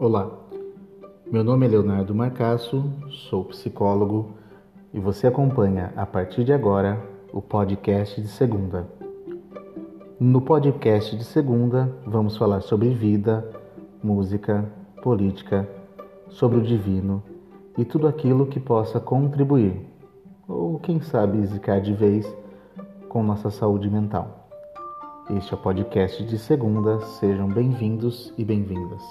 Olá, meu nome é Leonardo Marcasso, sou psicólogo e você acompanha, a partir de agora, o podcast de segunda. No podcast de segunda, vamos falar sobre vida, música, política, sobre o divino e tudo aquilo que possa contribuir, ou quem sabe zicar de vez, com nossa saúde mental. Este é o podcast de segunda, sejam bem-vindos e bem-vindas.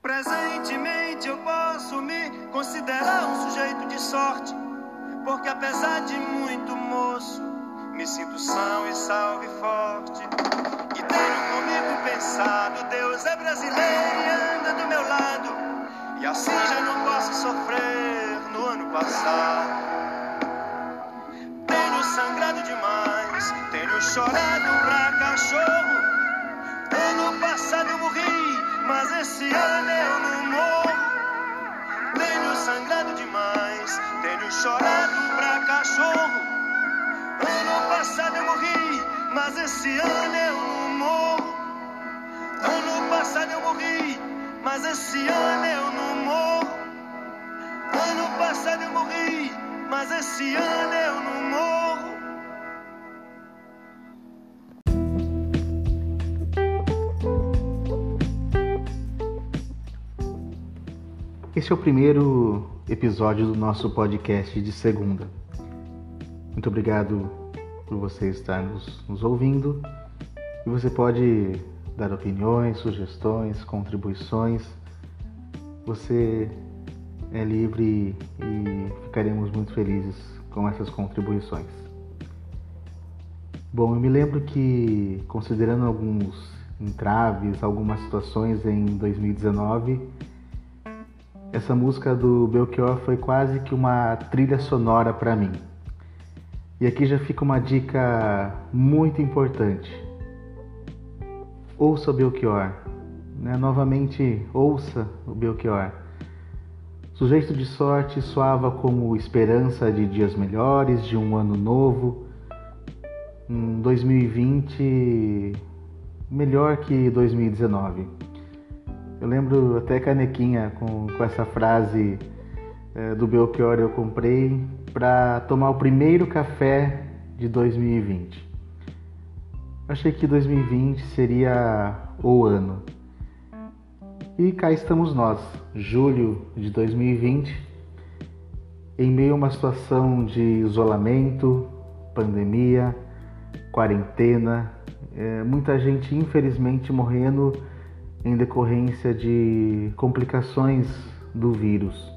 Presentemente eu posso me considerar um sujeito de sorte, porque apesar de muito moço, me sinto são e salve forte. E tenho comigo pensado, Deus é brasileiro e anda do meu lado, e assim já não posso sofrer no ano passado. Tenho sangrado demais, tenho chorado pra cachorro, ano passado eu morri, mas esse ano eu não morro. Tenho sangrado demais, tenho chorado pra cachorro, ano passado eu morri, mas esse ano eu não morro. Ano passado eu morri, mas esse ano eu não morro. Ano passado eu morri, mas esse ano eu não morro. Este é o primeiro episódio do nosso podcast de segunda. Muito obrigado por você estar nos ouvindo. E você pode dar opiniões, sugestões, contribuições. Você é livre e ficaremos muito felizes com essas contribuições. Bom, eu me lembro que, considerando alguns entraves, algumas situações em 2019, essa música do Belchior foi quase que uma trilha sonora para mim. E aqui já fica uma dica muito importante. Ouça o Belchior, né? Novamente, ouça o Belchior. Sujeito de sorte soava como esperança de dias melhores, de um ano novo. Um 2020 melhor que 2019. Eu lembro até canequinha com essa frase do Belchior eu comprei para tomar o primeiro café de 2020. Achei que 2020 seria o ano. E cá estamos nós, julho de 2020, em meio a uma situação de isolamento, pandemia, quarentena, muita gente infelizmente morrendo em decorrência de complicações do vírus.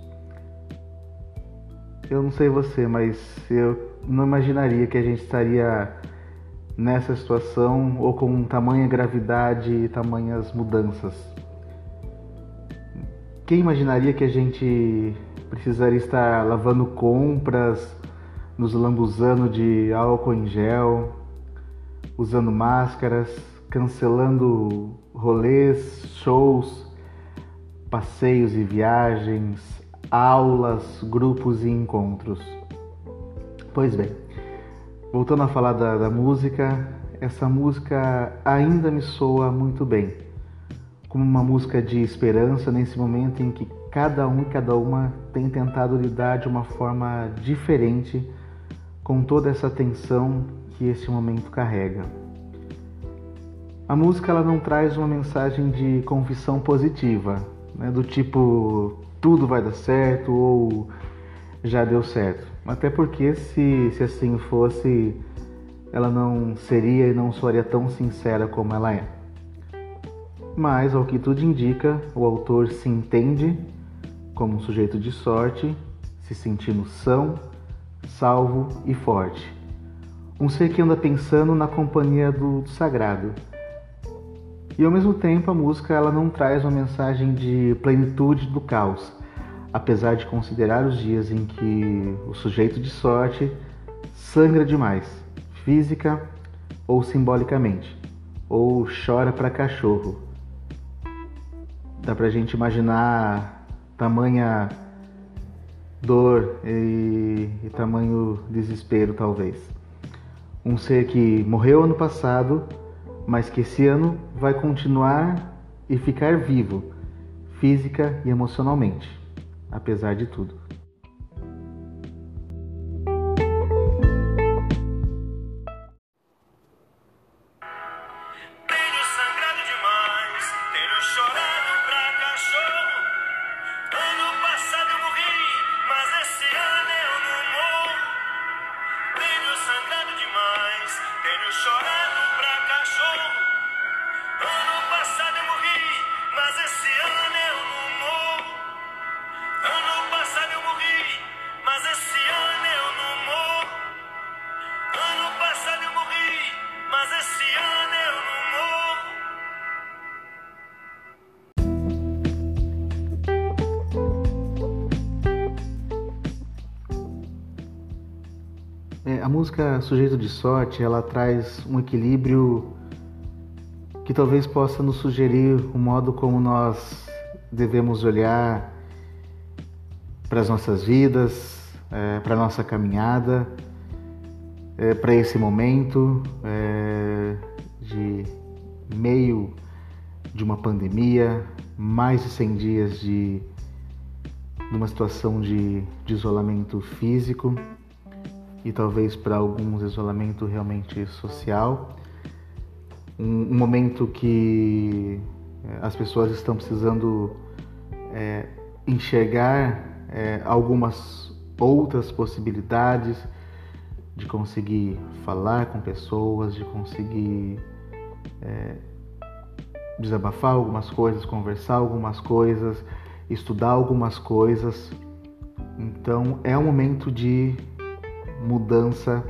Eu não sei você, mas eu não imaginaria que a gente estaria nessa situação ou com tamanha gravidade e tamanhas mudanças. Quem imaginaria que a gente precisaria estar lavando compras, nos lambuzando de álcool em gel, usando máscaras, cancelando rolês, shows, passeios e viagens, aulas, grupos e encontros. Pois bem, voltando a falar da música, essa música ainda me soa muito bem, como uma música de esperança nesse momento em que cada um e cada uma tem tentado lidar de uma forma diferente com toda essa tensão que esse momento carrega. A música ela não traz uma mensagem de confissão positiva, né? Do tipo, tudo vai dar certo ou já deu certo. Até porque se assim fosse, ela não seria e não soaria tão sincera como ela é. Mas, ao que tudo indica, o autor se entende como um sujeito de sorte, se sentindo são, salvo e forte. Um ser que anda pensando na companhia do sagrado. E ao mesmo tempo a música ela não traz uma mensagem de plenitude do caos, apesar de considerar os dias em que o sujeito de sorte sangra demais, física ou simbolicamente, ou chora pra cachorro. Dá pra gente imaginar tamanha dor e tamanho desespero, talvez. Um ser que morreu ano passado, mas que esse ano vai continuar e ficar vivo, física e emocionalmente, apesar de tudo. A música Sujeito de Sorte, ela traz um equilíbrio que talvez possa nos sugerir o modo como nós devemos olhar para as nossas vidas, para a nossa caminhada, para esse momento de meio de uma pandemia, mais de 100 dias de uma situação de isolamento físico, e talvez para alguns isolamento realmente social, um momento que as pessoas estão precisando enxergar algumas outras possibilidades de conseguir falar com pessoas, de conseguir desabafar algumas coisas, conversar algumas coisas, estudar algumas coisas. Então é um momento de mudança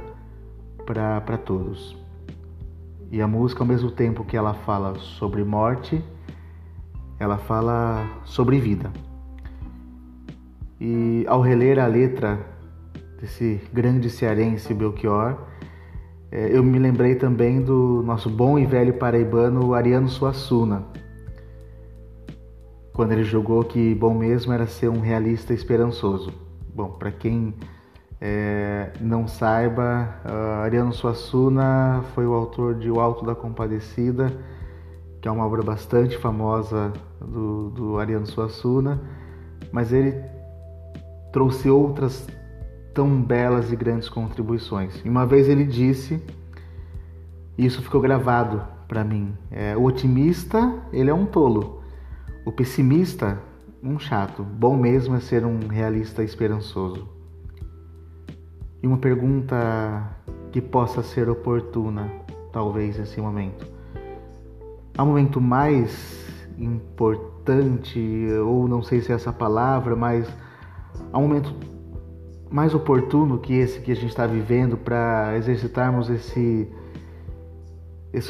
para todos. E a música, ao mesmo tempo que ela fala sobre morte, ela fala sobre vida. E ao reler a letra desse grande cearense Belchior, eu me lembrei também do nosso bom e velho paraibano Ariano Suassuna, quando ele julgou que bom mesmo era ser um realista esperançoso. Bom, para quem não saiba, Ariano Suassuna foi o autor de O Alto da Compadecida, que é uma obra bastante famosa do Ariano Suassuna, mas ele trouxe outras tão belas e grandes contribuições. E uma vez ele disse, e isso ficou gravado para mim, o otimista, ele é um tolo, o pessimista, um chato, bom mesmo é ser um realista esperançoso. E uma pergunta que possa ser oportuna, talvez, nesse momento. Há um momento mais importante, ou não sei se é essa palavra, mas há um momento mais oportuno que esse que a gente está vivendo para exercitarmos esse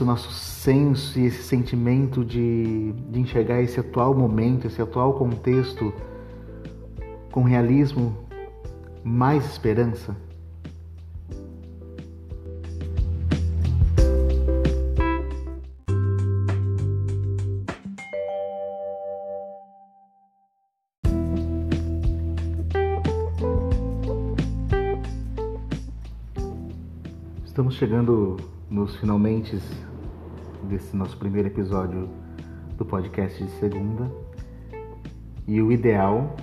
nosso senso e esse sentimento de enxergar esse atual momento, esse atual contexto com realismo, mais esperança? Estamos chegando nos finalmente desse nosso primeiro episódio do podcast de segunda. E o ideal,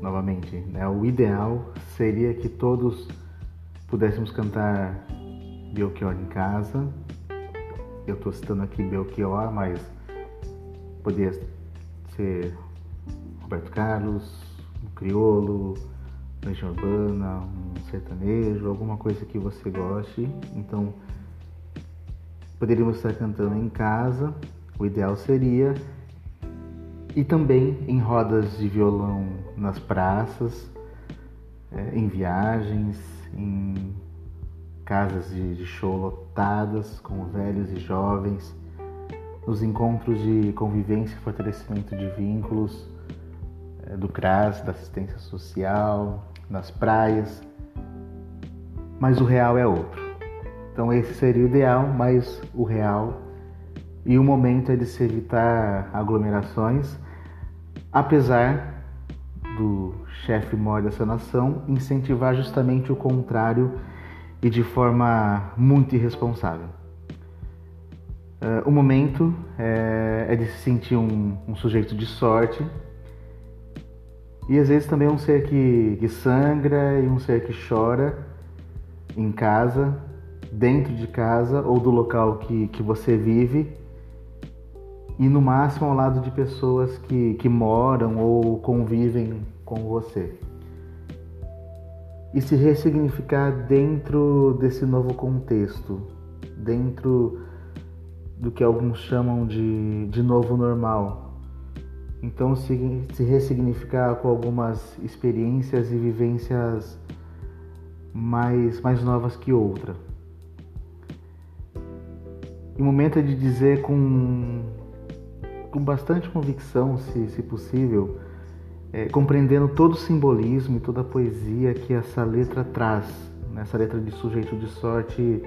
novamente, né, o ideal seria que todos pudéssemos cantar Belchior em casa. Eu estou citando aqui Belchior, mas poderia ser Roberto Carlos, um Criolo, Anjo Urbano, um sertanejo, alguma coisa que você goste. Então, poderíamos estar cantando em casa, o ideal seria, e também em rodas de violão nas praças, em viagens, em casas de show lotadas com velhos e jovens, nos encontros de convivência e fortalecimento de vínculos do CRAS, da assistência social, nas praias, mas o real é outro. Então esse seria o ideal, mas o real e o momento é de se evitar aglomerações, apesar do chefe mor dessa nação incentivar justamente o contrário e de forma muito irresponsável. O momento é de se sentir um sujeito de sorte e às vezes também um ser que sangra e um ser que chora em casa, dentro de casa ou do local que você vive, e no máximo ao lado de pessoas que moram ou convivem com você. E se ressignificar dentro desse novo contexto, dentro do que alguns chamam de novo normal. Então se ressignificar com algumas experiências e vivências mais novas que outra. E o momento é de dizer com bastante convicção, se possível, compreendendo todo o simbolismo e toda a poesia que essa letra traz, essa letra de sujeito de sorte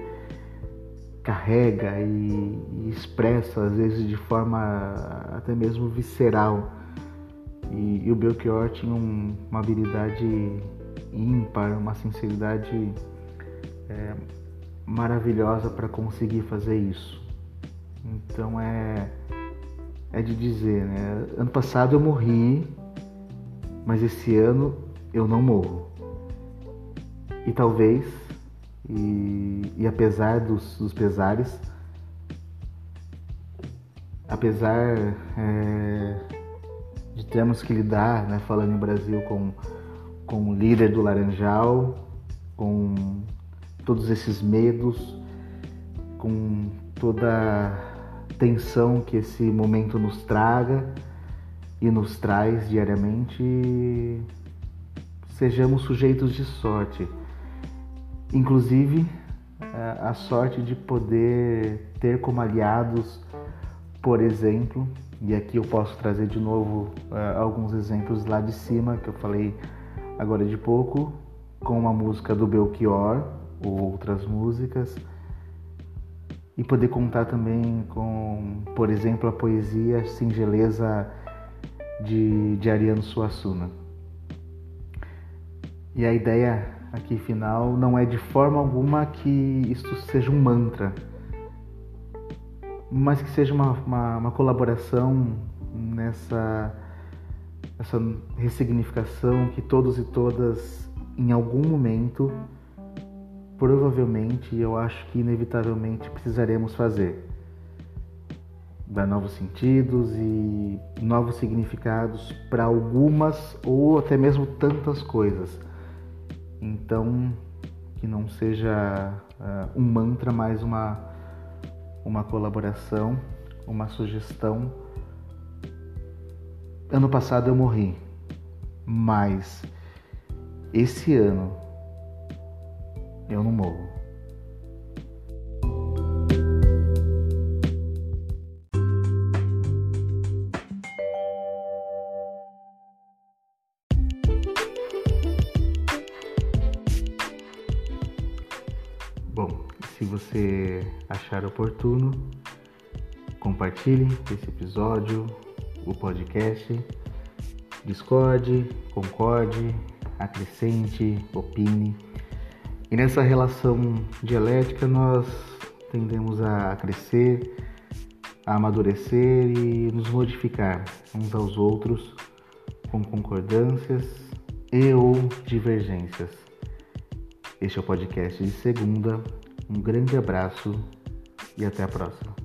carrega e expressa, às vezes de forma até mesmo visceral. E o Belchior tinha uma habilidade ímpar, uma sinceridade maravilhosa para conseguir fazer isso. Então é de dizer, né? Ano passado eu morri, mas esse ano eu não morro. E talvez, e apesar dos pesares, apesar de termos que lidar, né, falando em Brasil, com o líder do Laranjal, com todos esses medos, com toda tensão que esse momento nos traga e nos traz diariamente, sejamos sujeitos de sorte, inclusive a sorte de poder ter como aliados, por exemplo, e aqui eu posso trazer de novo alguns exemplos lá de cima que eu falei agora de pouco, com uma música do Belchior ou outras músicas, e poder contar também com, por exemplo, a poesia singeleza de Ariano Suassuna. E a ideia aqui final não é de forma alguma que isto seja um mantra, mas que seja uma colaboração nessa ressignificação que todos e todas, em algum momento, provavelmente, eu acho que inevitavelmente precisaremos fazer, dar novos sentidos e novos significados para algumas ou até mesmo tantas coisas. Então, que não seja um mantra, mas uma colaboração, uma sugestão. Ano passado eu morri, mas esse ano eu não morro. Bom, se você achar oportuno, compartilhe esse episódio, o podcast, discorde, concorde, acrescente, opine. E nessa relação dialética nós tendemos a crescer, a amadurecer e nos modificar uns aos outros com concordâncias e ou divergências. Este é o podcast de segunda. Um grande abraço e até a próxima.